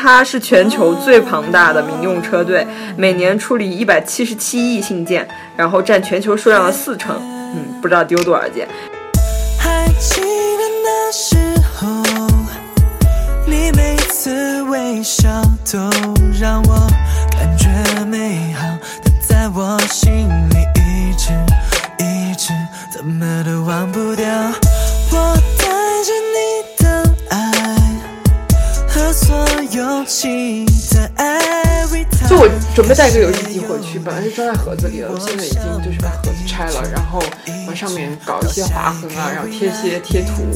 它是全球最庞大的民用车队，每年处理177亿信件，然后占全球数量的4%。不知道丢多少件。还记得那时候，你每次微笑都让我感觉美好，但在我心里一直怎么都忘不掉。我带着你的爱和所有期待，就我准备带一个游戏机回去，本来是装在盒子里的，现在已经就是把盒子拆了，然后往上面搞一些划痕啊，然后贴一些贴图，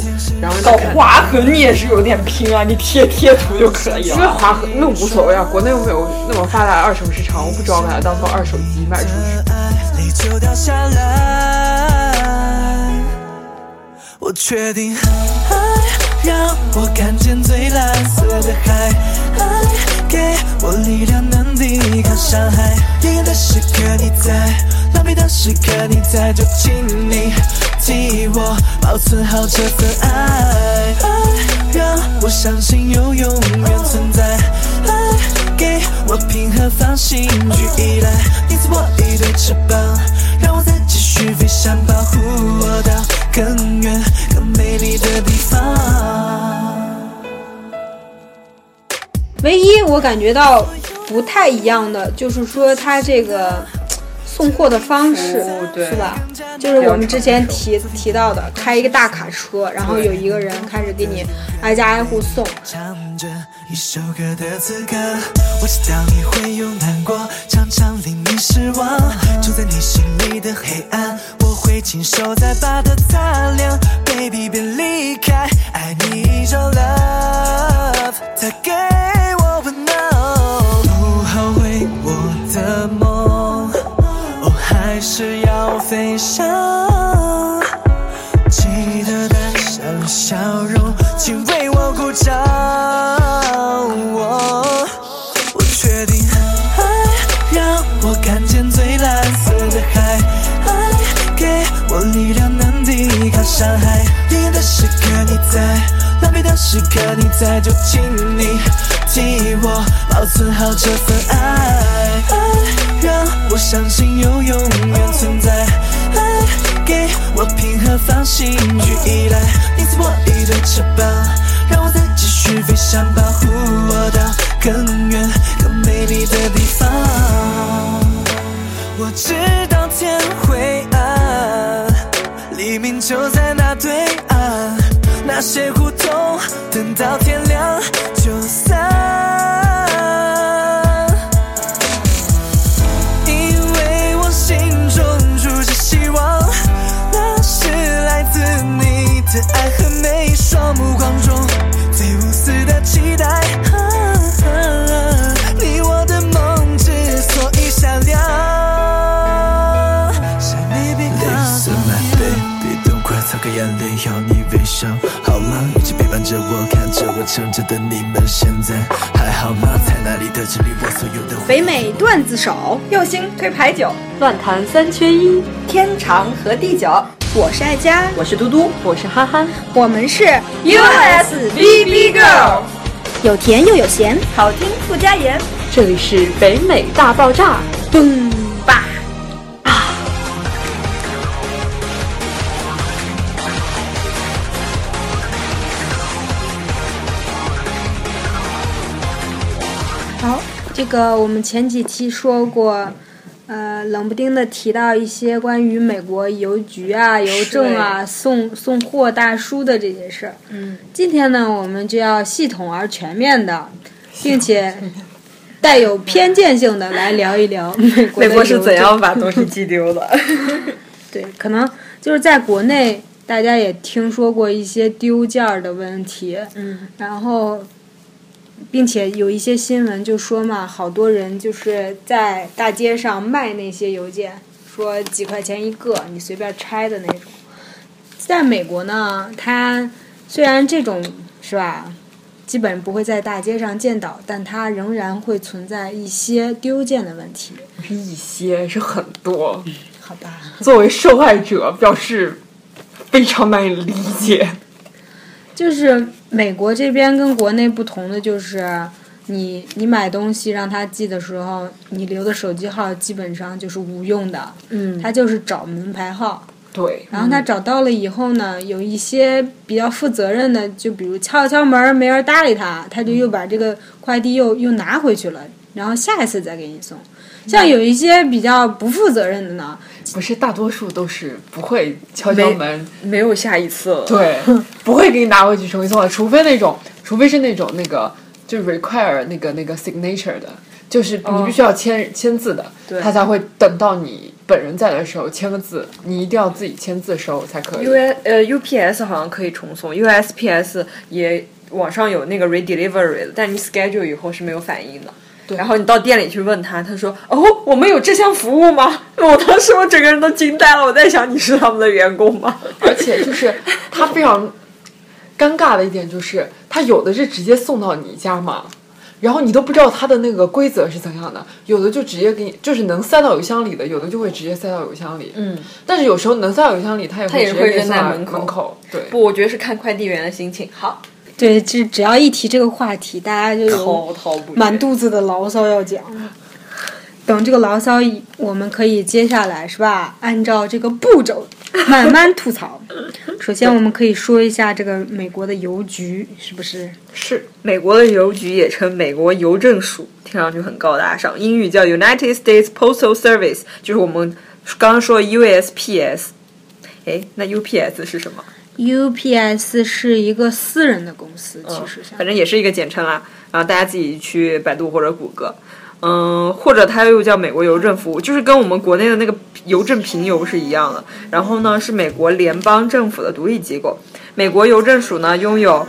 然后搞划痕你也是有点拼啊，你贴图就可以了。因为划痕那无所谓啊，国内又没有那么发达的二手市场，我不装把它当做二手机卖出去。你就掉下来，我确定让我看见最蓝色的海，爱给我力量能抵抗伤害。眼眼的时刻你在，浪费的时刻你在，就请你替我保存好这份爱。爱让我相信有永远存在，爱给我平和放心去依赖。你赐我一对翅膀，让我再继续飞翔，保护我到更远更美丽的地方。唯一我感觉到不太一样的就是说它这个送货的方式、是吧，就是我们之前提到的开一个大卡车，然后有一个人开始给你挨家挨户送。唱着一首歌的词歌，我知道你会有难过，常常令你失望，住在你心里的黑暗，我会亲手再把它擦亮。 Baby 别离开，爱你依旧 Love， 它给我温暖，不后悔我的梦，还是要飞翔，记得带上笑容，请为我鼓掌。我确定爱让我看见最蓝色的海，爱给我力量能抵抗伤害。眼眼的时刻你在，浪费的时刻你在，就请你替我保存好这份爱。爱让我相信有永远存在，爱给我平和放心去依赖。你赐我一对翅膀，让我再继续飞翔，保护我到更远更美丽的地方。我知道天会暗，黎明就在那对岸，那些互动等到天亮就散，在爱和每一双目光中最无私的期待。你我的梦之所以闪亮，想你比较 Listen my baby， 动快擦干眼泪，要你微笑。好了，一直陪伴着我，看着我成长的你们，现在还好吗？在哪里的整理我所有的北美段子手，右星推牌九，乱谈三缺一，天长和地久。我是爱佳，我是嘟嘟，我是哈哈，我们是 USBB Girl， 有甜又有咸，好听不加盐。这里是北美大爆炸，嘣吧啊！好，这个我们前几期说过。冷不丁的提到一些关于美国邮局啊、邮政啊、送货大叔的这些事儿。今天呢，我们就要系统而全面的，并且带有偏见性的来聊一聊美国是怎样把东西寄丢的。对，可能就是在国内，大家也听说过一些丢件儿的问题。然后。并且有一些新闻就说嘛，好多人就是在大街上卖那些邮件，说几块钱一个，你随便拆的那种。在美国呢，它虽然这种是吧，基本不会在大街上见到，但它仍然会存在一些丢件的问题。是一些，是很多。好吧。作为受害者，表示非常难以理解。就是美国这边跟国内不同的就是，你买东西让他寄的时候，你留的手机号基本上就是无用的，他就是找门牌号。对，然后他找到了以后呢，有一些比较负责任的，就比如敲敲门没人搭理他，他就又把这个快递又拿回去了，然后下一次再给你送。像有一些比较不负责任的呢，不是大多数都是不会敲敲门，没有下一次了，对，不会给你拿回去重新送了，除非是那种那个就是 require 那个 signature 的，就是你必须要签字的，他才会等到你本人在的时候签个字，你一定要自己签字收才可以。UPS 好像可以重送 ，USPS 也网上有那个 redelivery 的，但你 schedule 以后是没有反应的。然后你到店里去问他，他说：“哦，我们有这项服务吗？”我当时我整个人都惊呆了，我在想你是他们的员工吗？而且就是他非常尴尬的一点就是，他有的是直接送到你家嘛，然后你都不知道他的那个规则是怎样的，有的就直接给你，就是能塞到邮箱里的，有的就会直接塞到邮箱里。但是有时候能塞到邮箱里，他也会扔在门口。对，不，我觉得是看快递员的心情。好。对，只要一提这个话题，大家就有满肚子的牢骚要讲。等这个牢骚，我们可以接下来是吧？按照这个步骤慢慢吐槽。首先，我们可以说一下这个美国的邮局，是不是？是美国的邮局，也称美国邮政署，听上去很高大上。英语叫 United States Postal Service， 就是我们刚刚说 USPS。哎，那 UPS 是什么？UPS 是一个私人的公司，其实反正也是一个简称啦，然后大家自己去百度或者谷歌，或者它又叫美国邮政服务，就是跟我们国内的那个邮政平邮是一样的。然后呢，是美国联邦政府的独立机构。美国邮政署呢，拥有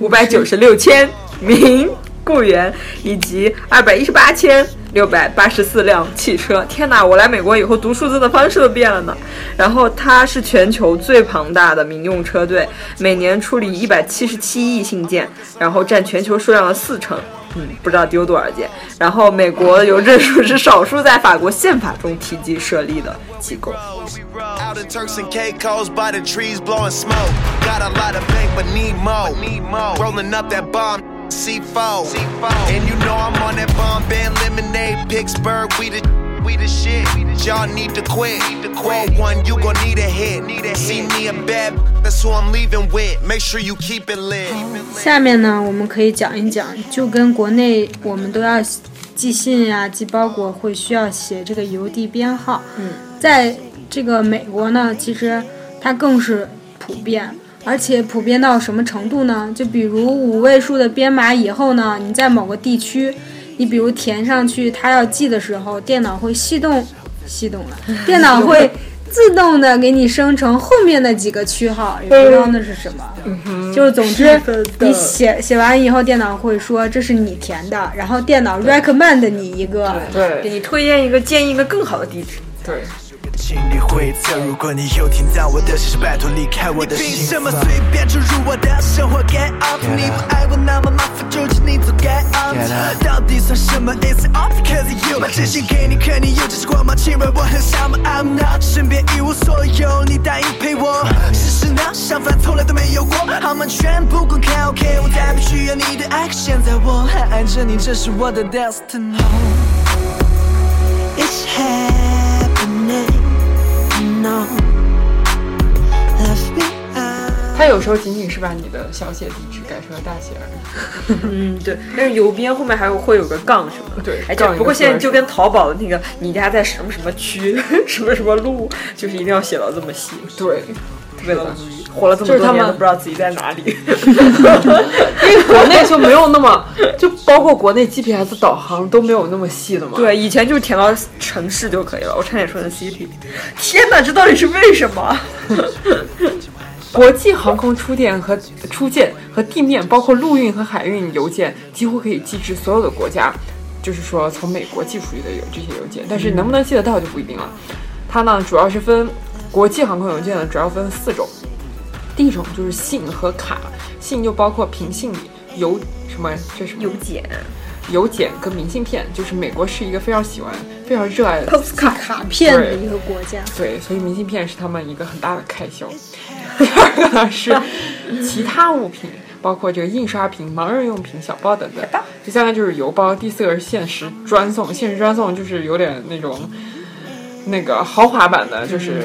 596,000名雇员以及2,186,684辆汽车。天哪，我来美国以后读数字的方式都变了呢。然后它是全球最庞大的民用车队，每年处理177亿信件，然后占全球数量的40%。不知道丢多少件。然后美国邮政署是少数在法国宪法中提及设立的机构。C4 and you know I'm on that bomb band lemonade Pittsburgh we the shit y'all need to quit quote one you gon' need a hit see me a bad that's who I'm leaving with make sure you keep it lit。 下面呢，我们可以讲一讲，就跟国内我们都要寄信啊寄包裹会需要写这个邮递编号，在这个美国呢，其实它更是普遍，而且普遍到什么程度呢？就比如5位数的编码以后呢，你在某个地区，你比如填上去，它要寄的时候，电脑会电脑会自动的给你生成后面的几个区号，也不知道那是什么。就是总之，你写完以后，电脑会说这是你填的，然后电脑 recommend 你一个，对，给你推荐一个，建议一个更好的地址，对。心里会测，如果你又听到我的心，拜托离开我的心。你凭什么随便进入我的生活 ？Get up！ 你不爱我那么麻烦，就请你走 Get up！ 到底算什么 ？It's all because of you。把真心给你，可你又只是光芒侵润我很想嘛 I'm not 身边一无所有，你答应陪我。事实呢，相反从来都没有过。好吗？全部公开 ，OK， 我再不需要你的爱。现在我还爱着你，这是我的 destiny。It's happening。他有时候仅仅是把你的小写地址改成了大写而已。对，但是邮编后面还会有个杠什么的。对，哎，不过现在就跟淘宝的那个你家在什么什么区什么什么路，就是一定要写到这么细。对，为了活了这么多年都不知道自己在哪里。因为国内就没有那么，就包括国内 GPS 导航都没有那么细的嘛。对，以前就是填到城市就可以了。我差点说的 city。 天哪，这到底是为什么？国际航空出件和地面，包括陆运和海运邮件，几乎可以寄至所有的国家。就是说从美国寄出去的有这些邮件，但是能不能寄得到就不一定了。它呢，主要是分国际航空邮件呢，主要分4种。第一种就是信和卡，信就包括凭信、邮什么，这是邮简跟明信片，就是美国是一个非常喜欢、非常热爱的卡片的一个国家。对，所以明信片是他们一个很大的开销。第二个呢是其他物品，包括这个印刷品、盲人用品、小包等等。第三个就是邮包，第四个是限时专送。限时专送就是有点那种那个豪华版的，就是。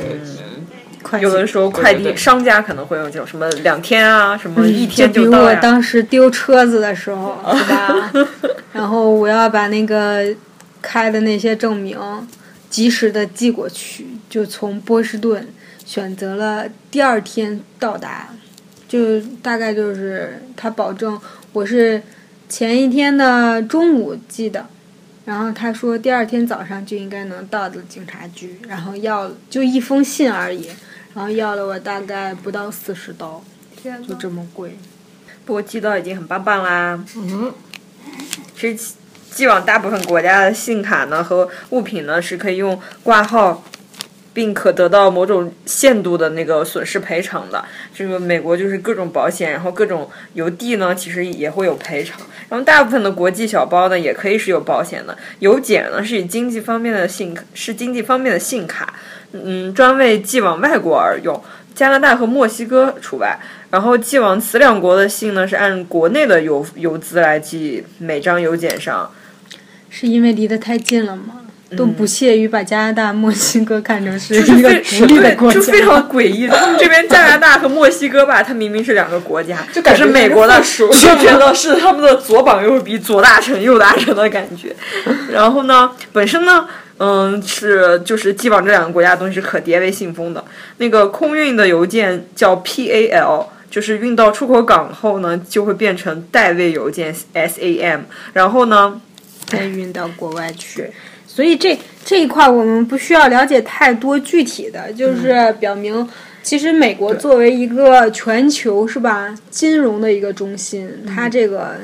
有的时候快递商家可能会有这种什么2天啊，什么1天就到。比如我当时丢车子的时候，是吧？然后我要把那个开的那些证明及时的寄过去，就从波士顿选择了第2天到达，就大概就是他保证我是前1天的中午寄的。然后他说第2天早上就应该能到的警察局，然后要就一封信而已，然后要了我大概不到40刀，就这么贵。不过寄到已经很棒棒啦。嗯，其实寄往大部分国家的信卡呢和物品呢是可以用挂号，并可得到某种限度的那个损失赔偿的。这个美国就是各种保险，然后各种邮递呢其实也会有赔偿，然后大部分的国际小包呢也可以是有保险的。邮检呢是经济方面的信卡，专为寄往外国而用，加拿大和墨西哥除外。然后寄往此两国的信呢是按国内的邮资来寄，每张邮检上。是因为离得太近了吗？都不屑于把加拿大、墨西哥看成是一个独立的国家，就非常诡异。他们这边加拿大和墨西哥吧，它明明是两个国家，就感觉是美国的，就觉得是他们的左膀右臂、左大臣右大臣的感觉。然后呢，本身呢，就是寄往这两个国家的东西是可叠为信封的。那个空运的邮件叫 PAL。就是运到出口港后呢，就会变成代位邮件 SAM， 然后呢，再运到国外去。所以这一块我们不需要了解太多具体的，就是表明，其实美国作为一个全球是吧金融的一个中心，它这个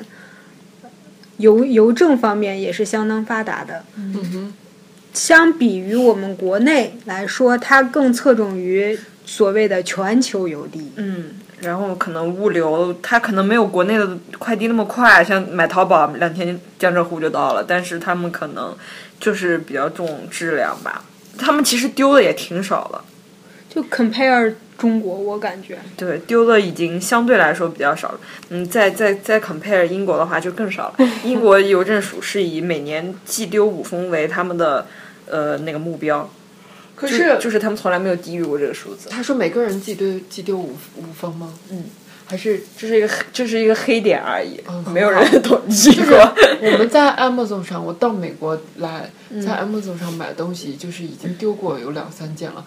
邮政方面也是相当发达的。相比于我们国内来说，它更侧重于所谓的全球邮递。然后可能物流它可能没有国内的快递那么快，像买淘宝2天江浙沪就到了，但是他们可能就是比较重质量吧。他们其实丢的也挺少了，就 compare 中国我感觉对丢的已经相对来说比较少了。再 compare 英国的话就更少了。英国邮政署是以每年寄丢5封为他们的那个目标，可是就是他们从来没有低于过这个数字。他说每个人寄丢5封吗？还是这是一个黑点而已，没有人统计过。就是我们在 Amazon 上，我到美国来，在 Amazon 上买东西，就是已经丢过有2-3件了。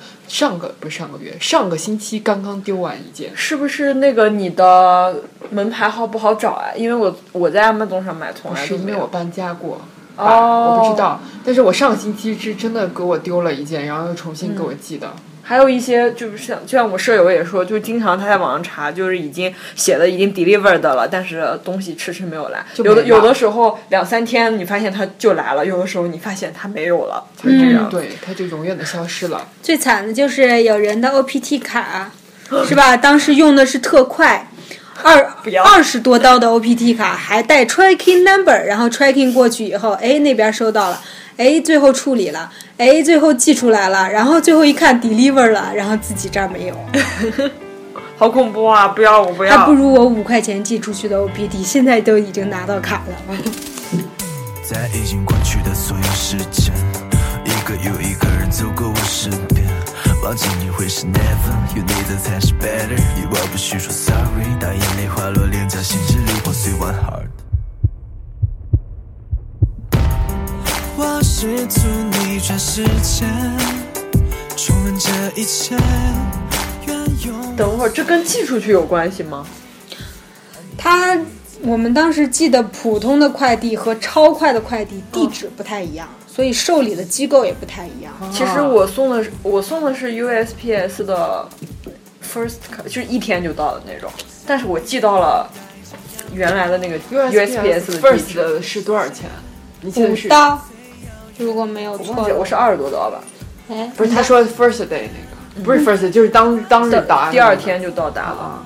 上个星期刚刚丢完1件。是不是那个你的门牌号不好找啊？因为我在 Amazon 上买从来都没有。是因为我搬家过。我不知道，但是我上星期是真的给我丢了1件，然后又重新给我寄的。还有一些就是就像我舍友也说，就经常他在网上查，就是已经写的已经 delivered 了，但是东西迟迟没有来。有的时候2-3天你发现它就来了，有的时候你发现它没有了，就这样。对，它就永远的消失了。最惨的就是有人的 OPT 卡，是吧？当时用的是特快。20多刀的 OPT 卡还带 tracking number， 然后 tracking 过去以后，那边收到了，最后处理了，最后寄出来了，然后最后一看 deliver 了，然后自己这儿没有。好恐怖啊！我不要，还不如我5块钱寄出去的 OPT， 现在都已经拿到卡了。在已经过去的所有时间，一个又一个人走过我身边。忘记你会是 never， 有你的才是 better。以我不需说 sorry， 当眼泪滑落脸颊，心之灵魂碎 one heart。我试图逆转时间，重温这一切。等会儿，这跟寄出去有关系吗？我们当时寄的普通的快递和超快的快递地址不太一样。所以受理的机构也不太一样。其实我送的是 USPS 的 first， 就是1天就到的那种。但是我寄到了原来的那个 USPS 的地址。first 是多少钱？你记得是5刀，如果没有错，我是20多刀吧。不是他说 first day 那个，不是 first day， 就是当日达，第2天就到达了。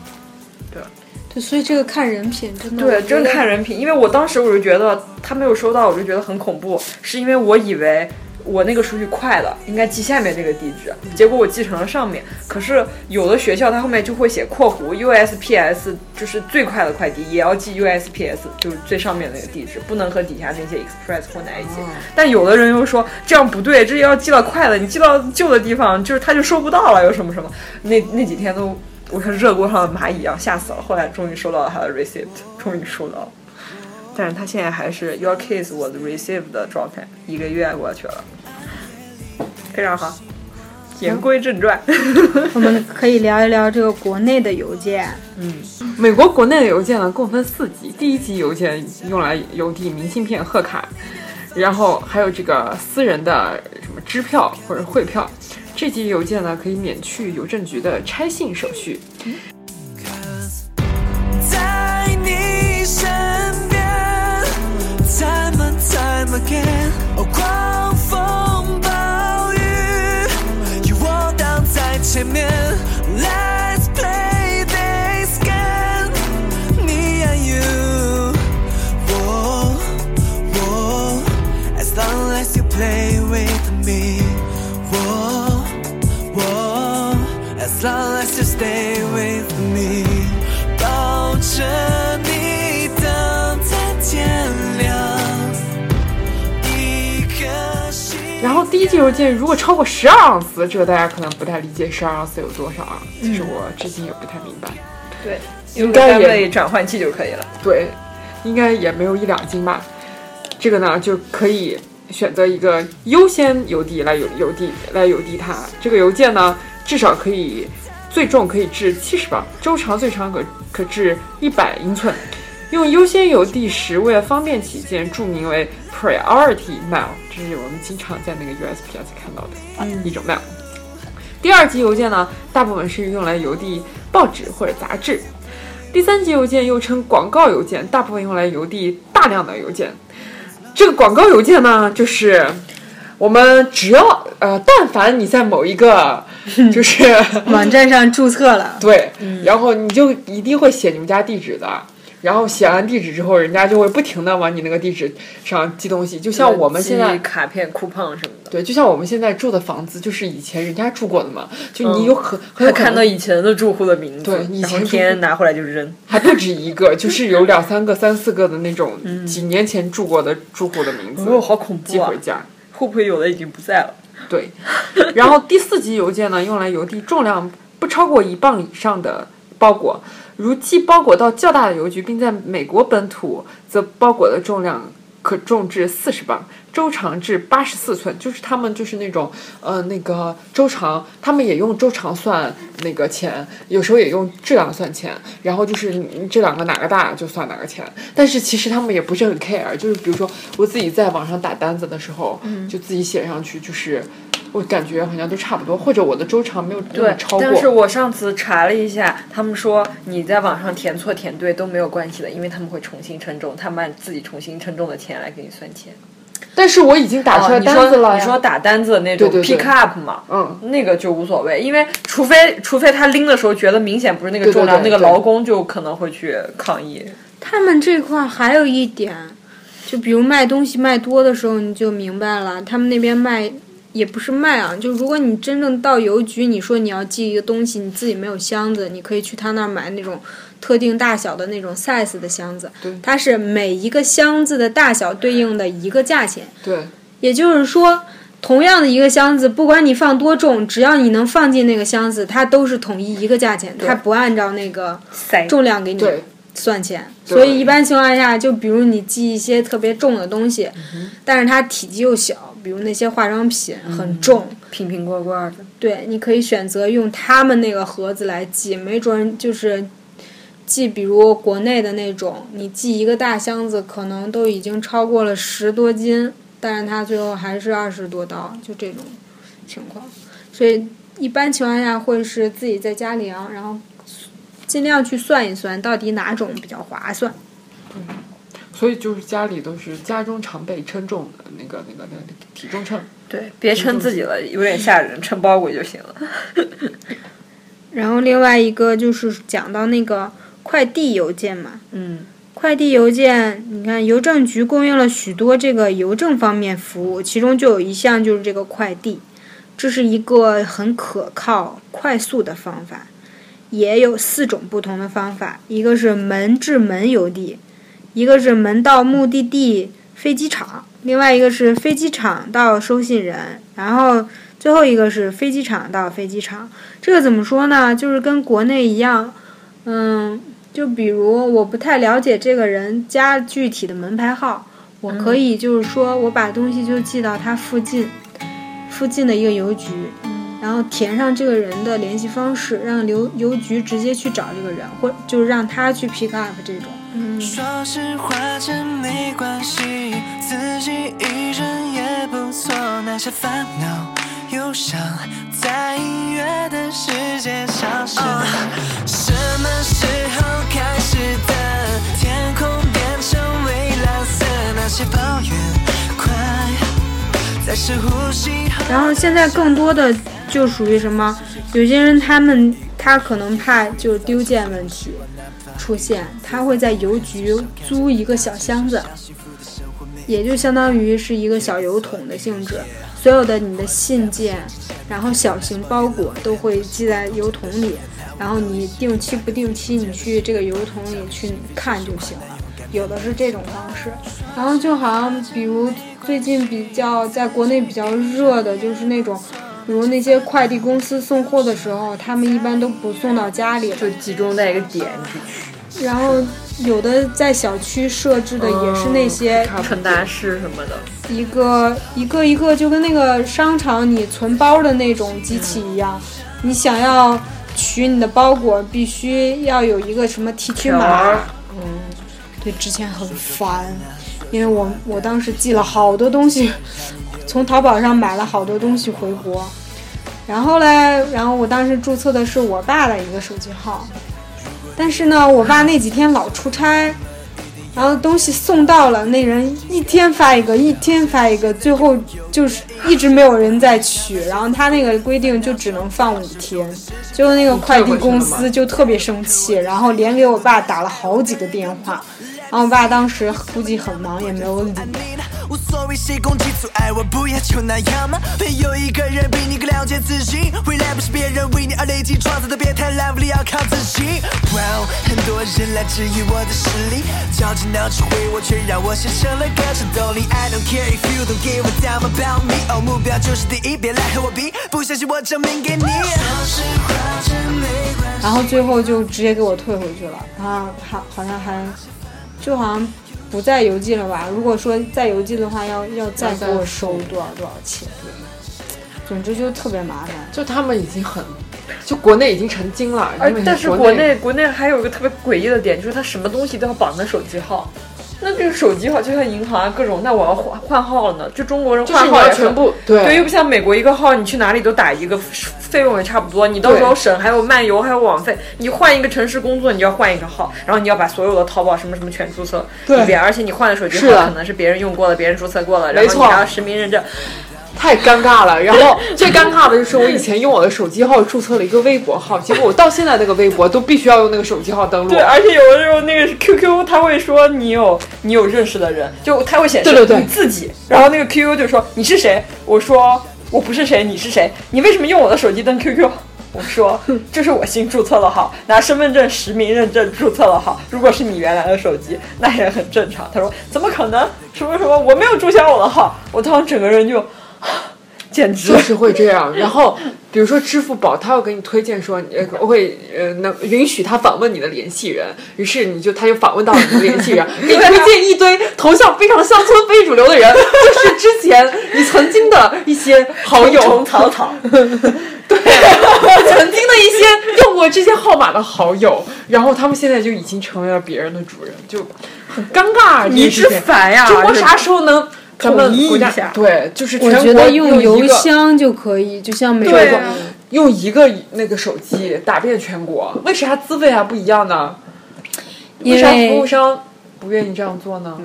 对，所以这个看人品，真的对，真看人品。因为我当时我就觉得他没有收到，我就觉得很恐怖，是因为我以为我那个数据快了，应该记下面这个地址，结果我记成了上面。可是有的学校它后面就会写括弧 USPS， 就是最快的快递也要记 USPS， 就是最上面那个地址，不能和底下那些 express 混在一起。但有的人又说这样不对，这要记到快了，你记到旧的地方就是他就收不到了，又什么什么。那几天都我看热锅上的蚂蚁一样，吓死了。后来终于收到了他的 receipt， 终于收到了，但是他现在还是 your case was received 的状态，一个月过去了，非常好。言归正传，我们可以聊一聊这个国内的邮件。嗯，美国国内的邮件呢，共分4级。第1级邮件用来邮递明信片、贺卡，然后还有这个私人的什么支票或者汇票。这级邮件呢，可以免去邮政局的拆信手续。狂风暴雨，与我挡在前面。Let's play this game, me and you. Whoa, whoa, as long as you play with me. Whoa, whoa, as long as you stay with me. 抱着你等到天亮。然后第1级邮件如果超过12盎司，这个大家可能不太理解12盎司有多少啊？其实我至今也不太明白。对，应该也转换器就可以了。对，应该也没有1-2斤吧。这个呢就可以选择一个优先邮递来邮递它。这个邮件呢至少可以最重可以至70磅，周长最长可至100英寸。用优先邮递时，为了方便起见，注明为 priority mail， 这是我们经常在那个 USPS 看到的一种 mail。第2级邮件呢，大部分是用来邮递报纸或者杂志。第3级邮件又称广告邮件，大部分用来邮递大量的邮件。这个广告邮件呢，就是我们只要但凡你在某一个就是网站上注册了，对，然后你就一定会写你们家地址的。然后写完地址之后，人家就会不停的往你那个地址上寄东西，就像我们现在卡片、coupon 什么的。对，就像我们现在住的房子，就是以前人家住过的嘛，就你有很有可能看到以前的住户的名字，对，以前天拿回来就扔，还不止一个，就是有2-3个、3-4个的那种几年前住过的住户的名字，哦，好恐怖啊！寄回家，会不会有的已经不在了？对。然后第4级邮件呢，用来邮递重量不超过1磅以上的包裹。如寄包裹到较大的邮局，并在美国本土，则包裹的重量可重至40磅，周长至84寸。就是他们就是那种那个周长，他们也用周长算那个钱，有时候也用质量算钱，然后就是这两个哪个大就算哪个钱。但是其实他们也不是很 care， 就是比如说我自己在网上打单子的时候，就自己写上去，就是。我感觉好像都差不多，或者我的周长没有超过。但是我上次查了一下，他们说你在网上填错填对都没有关系的，因为他们会重新称重，他们按自己重新称重的钱来给你算钱。但是我已经打出来单子了，你说打单子的那种 pick up 嘛，对对对，那个就无所谓，因为除非他拎的时候觉得明显不是那个重量，对对对对，那个劳工就可能会去抗议。他们这块还有一点，就比如卖东西卖多的时候，你就明白了，他们那边卖。也不是卖啊，就如果你真正到邮局，你说你要寄一个东西，你自己没有箱子，你可以去他那儿买那种特定大小的那种 size 的箱子，它是每一个箱子的大小对应的一个价钱。对，也就是说，同样的一个箱子，不管你放多重，只要你能放进那个箱子，它都是统一一个价钱，它不按照那个重量给你算钱。所以一般情况下，就比如你寄一些特别重的东西，但是它体积又小。比如那些化妆品很重，瓶瓶罐罐的，对，你可以选择用他们那个盒子来寄，没准就是寄比如国内的那种，你寄一个大箱子可能都已经超过了10多斤，但是它最后还是20多刀，就这种情况。所以一般情况下会是自己在家里啊，然后尽量去算一算到底哪种比较划算。所以就是家里都是家中常备称重的那个体重秤，对，别称自己了，有点吓人，称包裹就行了。然后另外一个就是讲到那个快递邮件嘛，快递邮件，你看邮政局供应了许多这个邮政方面服务，其中就有一项就是这个快递，这是一个很可靠、快速的方法。也有4种不同的方法，一个是门至门邮递，一个是门到目的地飞机场，另外一个是飞机场到收信人，然后最后一个是飞机场到飞机场。这个怎么说呢？就是跟国内一样，就比如我不太了解这个人家具体的门牌号，我可以就是说我把东西就寄到他附近的一个邮局，然后填上这个人的联系方式，让邮局直接去找这个人，或就让他去 pick up 这种。说实话真没关系，自己一人也不错，那些烦恼忧伤在音乐的世界消失。什么时候开始的天空变成蔚蓝色，那些抱怨快在是呼吸。然后现在更多的就属于什么，有些人他可能怕就是丢件问题出现，他会在邮局租一个小箱子，也就相当于是一个小邮筒的性质，所有的你的信件然后小型包裹都会寄在邮筒里，然后你定期不定期你去这个邮筒里去看就行了，有的是这种方式。然后就好像比如最近比较在国内比较热的就是那种，比如那些快递公司送货的时候，他们一般都不送到家里，就集中在一个点去。然后有的在小区设置的也是那些传达室什么的，一个就跟那个商场你存包的那种机器一样，你想要取你的包裹必须要有一个什么提取码。对，之前很烦，因为我当时寄了好多东西，从淘宝上买了好多东西回国，然后我当时注册的是我爸的一个手机号，但是呢我爸那几天老出差，然后东西送到了，那人一天发一个，最后就是一直没有人再取，然后他那个规定就只能放5天，最后那个快递公司就特别生气，然后连给我爸打了好几个电话，然后我爸当时估计很忙也没有理。无所谓谁攻击阻碍，我不要求那样吗？没有一个人比你更了解自己，未来不是别人为你而累积，创造的别太烂，你要靠自己。Wow， 很多人来质疑我的实力，着急闹着回我，却让我陷成了歌唱斗笠。I don't care if you don't give a damn about me， 哦，目标就是第一，别来和我比，不相信我证明给你。然后最后就直接给我退回去了，然后好像还就好像。不再邮寄了吧？如果说再邮寄的话，要再给我收多少钱？总之就特别麻烦。就他们已经就国内已经成精了。但是国内还有一个特别诡异的点，就是他什么东西都要绑个手机号。那这个手机号就像银行啊各种，那我要换号了呢？就中国人换号也全部对，又不像美国一个号，你去哪里都打一个，费用也差不多。你到时候省还有漫游还有网费，你换一个城市工作你就要换一个号，然后你要把所有的淘宝什么什么全注册一遍，而且你换的手机号可能是别人用过的，别人注册过了，然后你还要实名认证，太尴尬了。然后最尴尬的就是我以前用我的手机号注册了一个微博号，结果我到现在那个微博都必须要用那个手机号登录。对，而且有的时候那个 QQ 他会说你有认识的人，就他会显示对你自己，然后那个 QQ 就说你是谁，我说我不是谁，你是谁？你为什么用我的手机登 QQ？我说这是我新注册的号，拿身份证实名认证注册的号，如果是你原来的手机那也很正常。他说怎么可能什么什么，我没有注销我的号。我当时整个人就简直就是会这样。然后比如说支付宝他要给你推荐说我会允许他访问你的联系人，于是他就访问到你的联系人，给你推荐一堆头像非常乡村非主流的人，就是之前你曾经的一些好友虫草草对曾经的一些用过这些号码的好友，然后他们现在就已经成为了别人的主人，就很尴尬。你是烦呀，中国啥时候能统一一下？对，就是全国我觉得用邮箱就可以，就像美国用一个那个手机打遍全国，为啥资费还不一样呢？为啥服务商不愿意这样做呢？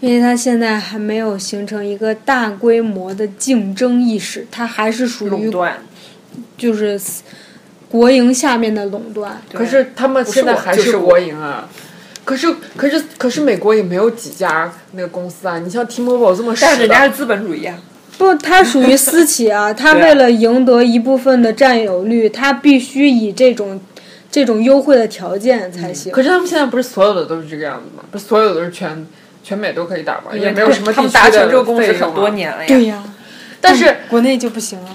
因为他现在还没有形成一个大规模的竞争意识，他还是属于垄断，就是国营下面的垄断。可是他们现在还是国营啊。可是美国也没有几家那个公司啊，你像 T-Mobile 这么使的，但人家是资本主义啊。不，它属于私企啊，它为了赢得一部分的占有率，它必须以这种优惠的条件才行。可是他们现在不是所有的都是这个样子吗？不是所有的都是全美都可以打吧？也没有什么地区的。他们达成这个共识很多年了呀。对呀，但是国内就不行了。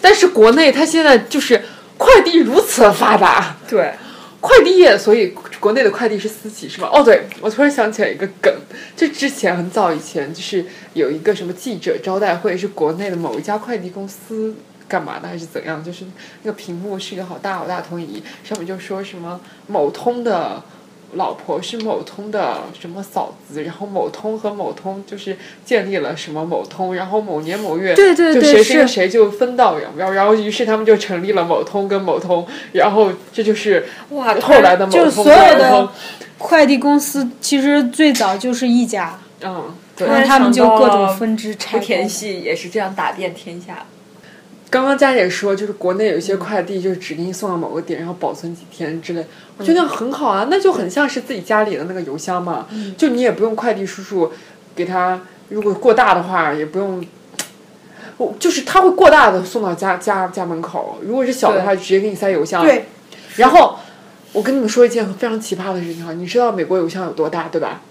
但是国内它现在就是快递如此发达，对。快递业，所以国内的快递是私企是吧？哦，对，我突然想起来一个梗，就之前很早以前，就是有一个什么记者招待会，是国内的某一家快递公司干嘛的还是怎样？就是那个屏幕是一个好大好大投影仪，上面就说什么某通的老婆是某通的什么嫂子，然后某通和某通就是建立了什么某通，然后某年某月对对对就谁跟谁就分道扬镳，然后于是他们就成立了某通跟某通，然后这就是哇后来的某通。就是所有的快递公司其实最早就是一家，嗯，对，然后他们就各种分支拆。莆田系也是这样打遍天下。刚刚佳姐说，就是国内有一些快递，就是只给你送到某个点，然后保存几天之类，我觉得很好啊，那就很像是自己家里的那个邮箱嘛，就你也不用快递叔叔给他，如果过大的话也不用，就是他会过大的送到家门口，如果是小的话，直接给你塞邮箱。对。然后我跟你们说一件非常奇葩的事情哈，你知道美国邮箱有多大对吧？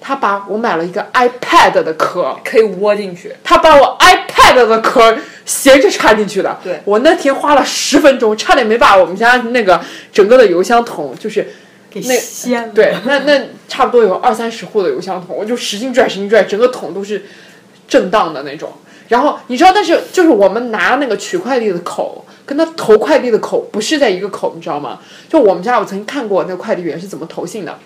他把我买了一个 iPad 的壳，可以窝进去。他把我 iPad 的壳斜着插进去的。对，我那天花了10分钟，差点没把我们家那个整个的邮箱桶就是给掀了。对，那差不多有20-30户的邮箱桶，我就使劲拽，整个桶都是震荡的那种。然后你知道，但是就是我们拿那个取快递的口跟他投快递的口不是在一个口，你知道吗？就我们家我曾经看过那个快递员是怎么投信的。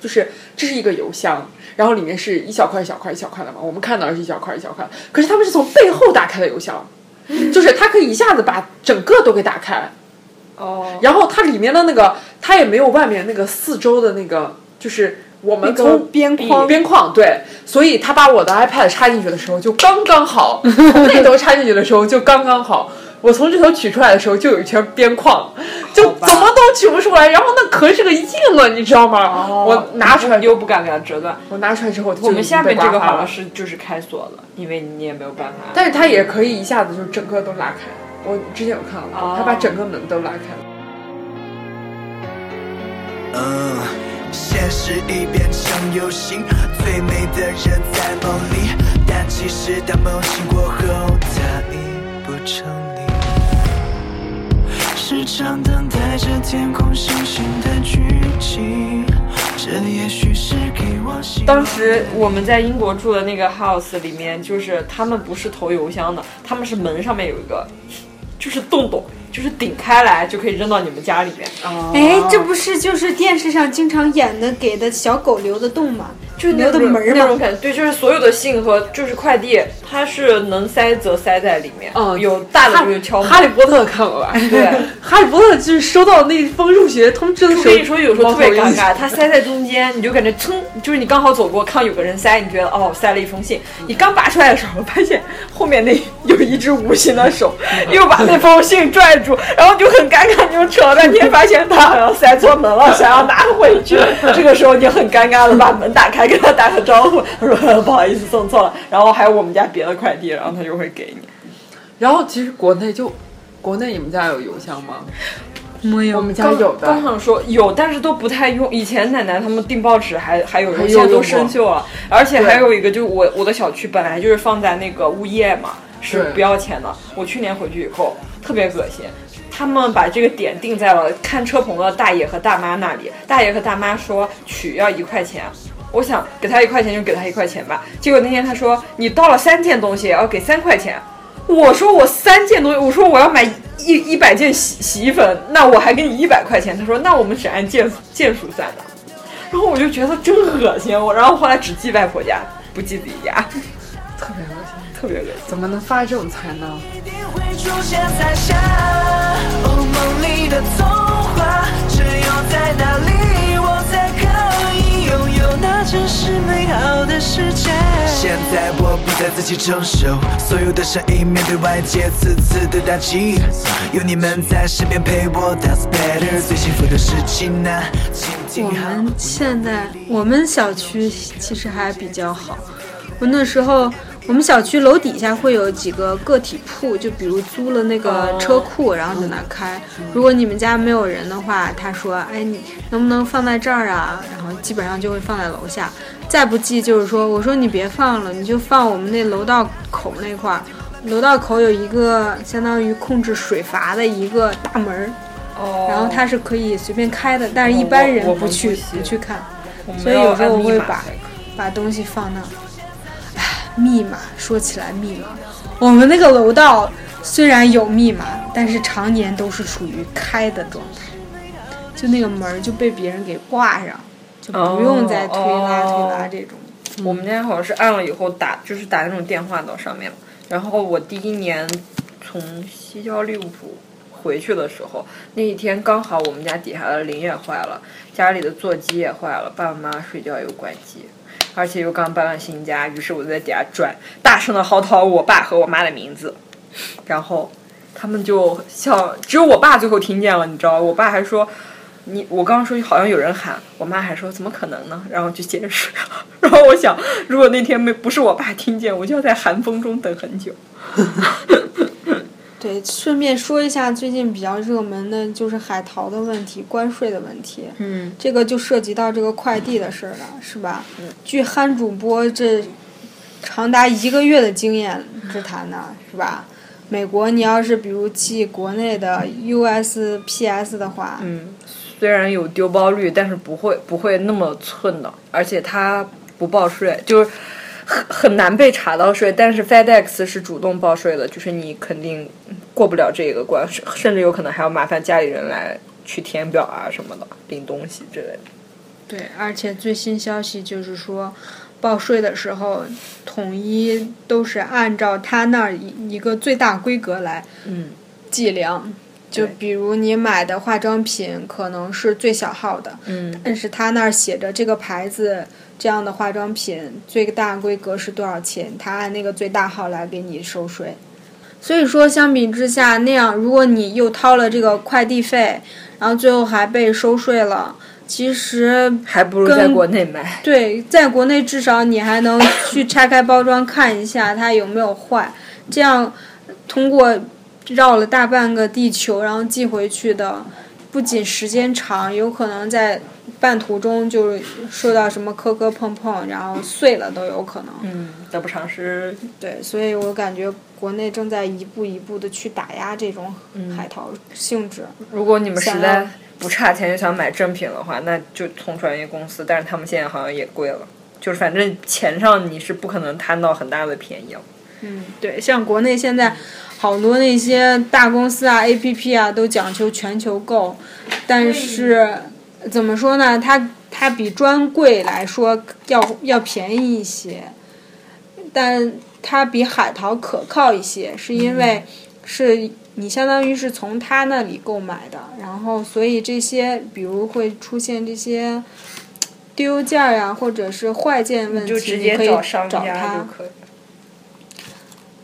就是这是一个邮箱，然后里面是一小块的嘛，我们看到的是一小块，可是他们是从背后打开的邮箱，就是他可以一下子把整个都给打开，哦，然后它里面的那个它也没有外面那个四周的那个就是我们从边框对，所以他把我的 iPad 插进去的时候就刚刚好，那头插进去的时候就刚刚好。我从这头取出来的时候就有一圈边框，就怎么都取不出来，然后那壳是个硬的，你知道吗？哦，我拿出来又不敢给它折断。我拿出来之后，我们下面这个好像是就是开锁了，因为你也没有办法。但是它也可以一下子就整个都拉开，我之前有看到过，它把整个门都拉开了。现实一边像游行，最美的人在梦里，但其实当梦醒过后，它已不成。时常等待着天空星星的剧情，这也许是给我心。当时我们在英国住的那个 house 里面，就是他们不是投邮箱的，他们是门上面有一个就是洞，就是顶开来就可以扔到你们家里面。哎，这不是就是电视上经常演的给的小狗留的洞吗？就是留的门吗？那种感觉，对，就是所有的信和就是快递，它是能塞则塞在里面。嗯，有大的就是敲门。哈利波特看过吧？对，哈利波特就是收到那封入学通知的时候，我跟你说有时候特别尴尬，它塞在中间，你就感觉噌，就是你刚好走过，看有个人塞，你觉得哦塞了一封信，你刚拔出来的时候，发现后面那有一只无形的手又把那封信拽。然后就很尴尬，你又扯了半天，发现他好像塞错门了，想要拿回去。这个时候你很尴尬的把门打开，跟他打个招呼，他说不好意思送错了。然后还有我们家别的快递，然后他就会给你。然后其实国内你们家有邮箱吗？没有，我们家有的。刚想说有，但是都不太用。以前奶奶他们订报纸还有人，现在都生锈了。而且还有一个就是我的小区本来就是放在那个物业嘛。是不要钱的。我去年回去以后特别恶心，他们把这个点定在了看车棚的大爷和大妈那里。大爷和大妈说取要1块钱，我想给他1块钱就给他1块钱吧。结果那天他说你到了3件东西要给3块钱，我说我3件东西，我说我要买100件洗衣粉，那我还给你100块钱。他说那我们只按件数算的。然后我就觉得真恶心我，然后后来只寄外婆家，不寄自己家，特别恶心。特别累，怎么能发这种财呢？现在我不在自己承受所有的善意，面对外界次次的打击，有你们在身边陪我 That's better， 最幸福的事情啊。我们小区其实还比较好，我那时候我们小区楼底下会有几个个体铺，就比如租了那个车库，然后在那开。如果你们家没有人的话，他说：“哎，你能不能放在这儿啊？”然后基本上就会放在楼下。再不济就是说，我说你别放了，你就放我们那楼道口那块儿。楼道口有一个相当于控制水阀的一个大门，然后它是可以随便开的，但是一般人不去看，所以有时候我会把东西放那。密码说起来，密码我们那个楼道虽然有密码，但是常年都是处于开的状态，就那个门就被别人给挂上，就不用再推拉推拉这种。我们家好像是按了以后打那种电话到上面了。然后我第一年从西郊利物浦回去的时候，那一天刚好我们家底下的铃也坏了，家里的座机也坏了，爸爸妈妈睡觉又关机，而且又刚搬到新家，于是我在底下转，大声的嚎啕我爸和我妈的名字，然后他们就笑，只有我爸最后听见了，你知道，我爸还说我刚刚说好像有人喊，我妈还说怎么可能呢，然后就接着睡。然后我想，如果那天不是我爸听见，我就要在寒风中等很久。对，顺便说一下，最近比较热门的就是海淘的问题、关税的问题。嗯，这个就涉及到这个快递的事了，是吧？嗯。据憨主播这长达1个月的经验之谈呢，是吧？美国你要是比如寄国内的 USPS 的话，嗯，虽然有丢包率，但是不会那么寸的，而且它不报税，就是很难被查到税，但是 FedEx 是主动报税的，就是你肯定过不了这个关，甚至有可能还要麻烦家里人来去填表啊什么的，领东西之类的。对，而且最新消息就是说，报税的时候统一都是按照他那儿一个最大规格来计量。嗯，就比如你买的化妆品可能是最小号的，嗯，但是他那儿写着这个牌子这样的化妆品最大规格是多少钱，他按那个最大号来给你收税。所以说相比之下，那样如果你又掏了这个快递费，然后最后还被收税了，其实还不如在国内买。对，在国内至少你还能去拆开包装看一下它有没有坏，这样通过绕了大半个地球然后寄回去的，不仅时间长，有可能在半途中就受到什么磕磕碰碰，然后碎了都有可能。嗯，得不偿失。对，所以我感觉国内正在一步一步的去打压这种海淘性质。如果你们实在不差钱就想买正品的话，那就从专业公司，但是他们现在好像也贵了，就是反正钱上你是不可能贪到很大的便宜了。嗯，对，像国内现在好多那些大公司啊 APP 啊都讲求全球购，但是怎么说呢，它比专柜来说要便宜一些，但它比海淘可靠一些，是因为是你相当于是从它那里购买的，然后所以这些比如会出现这些丢件啊或者是坏件问题，你就直接找商家就可以。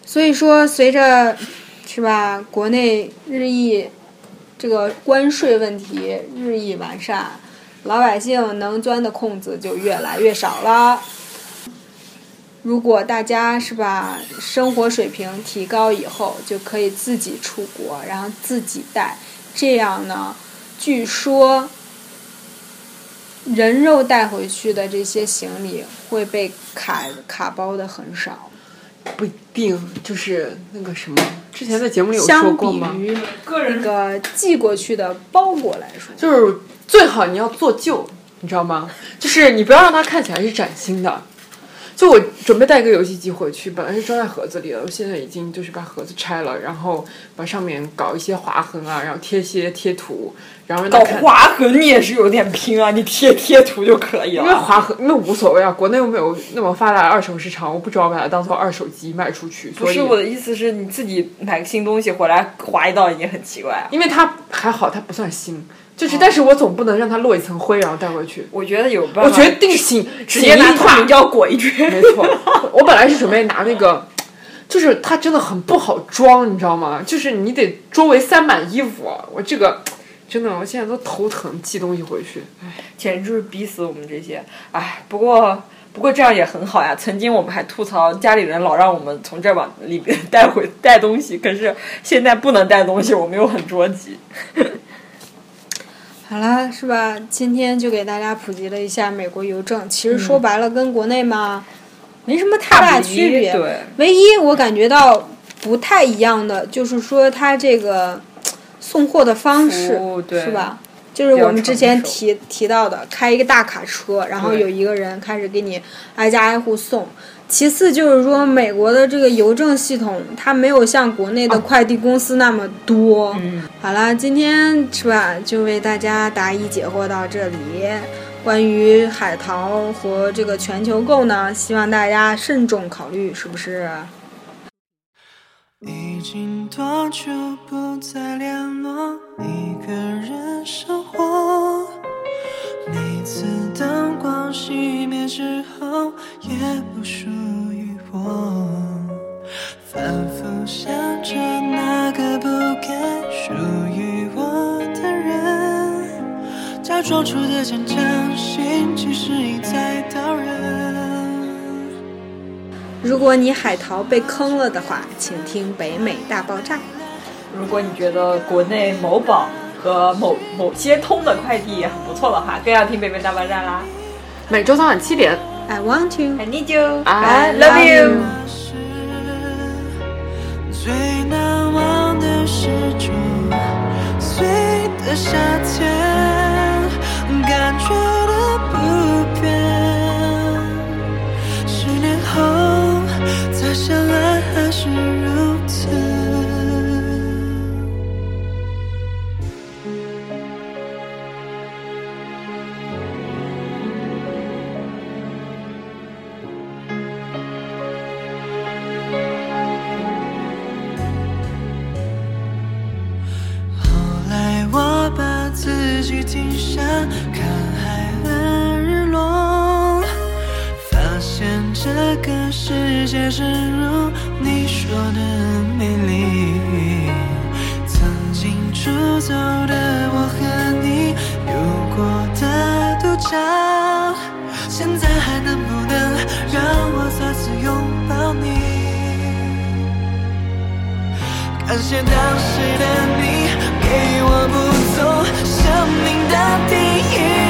所以说随着是吧国内日益这个关税问题日益完善，老百姓能钻的空子就越来越少了。如果大家是吧生活水平提高以后，就可以自己出国然后自己带，这样呢据说人肉带回去的这些行李会被卡包的很少。不一定，就是那个什么，之前在节目里有说过吗？相比于那个寄过去的包裹来说，就是最好你要做旧，你知道吗？就是你不要让它看起来是崭新的。就我准备带一个游戏机回去，本来是装在盒子里的，我现在已经就是把盒子拆了，然后把上面搞一些划痕啊，然后贴一些贴图，然后让它看。搞划痕你也是有点拼啊，你贴图就可以了。因为划痕，因为无所谓啊，国内又没有那么发达的二手市场，我不主要把它当做二手机卖出去。所以不是我的意思是，你自己买个新东西回来划一道已经很奇怪了，因为它还好它不算新，就是、但是我总不能让它落一层灰然后带回去。我觉得有办法，我决定直接拿透明胶裹一圈。没错，我本来是准备拿那个，就是它真的很不好装，你知道吗？就是你得周围塞满衣服，我这个。真的，我现在都头疼，寄东西回去，哎，简直就是逼死我们这些，哎，不过这样也很好呀。曾经我们还吐槽家里人老让我们从这儿往里边带东西，可是现在不能带东西，我们又很着急。好啦，是吧？今天就给大家普及了一下美国邮政，其实说白了跟国内嘛没什么太大区别，对，唯一我感觉到不太一样的就是说它这个。送货的方式是吧？就是我们之前提到的，开一个大卡车，然后有一个人开始给你挨家挨户送。其次就是说，美国的这个邮政系统，它没有像国内的快递公司那么多。嗯，好了，今天是吧，就为大家答疑解惑到这里。关于海淘和这个全球购呢，希望大家慎重考虑，是不是？已经多久不再联络，一个人生活，每次灯光熄灭之后也不属于我，反复想着那个不该属于我的人，假装出的坚强心其实已在倒人。如果你海淘被坑了的话，请听北美大爆炸。如果你觉得国内某宝和某些通的快递也很不错的话，更要听北美大爆炸啦。每周三晚7点。I want you, I need you, I love you。 最难忘的是初岁的夏天，感觉的不变，10年后再相爱还是如此。后来我把自己停下，看海和日落，发现这个世界是如你说的美丽，曾经出走的我和你有过的独占，现在还能不能让我再次拥抱你？感谢当时的你给我不走生命的定义。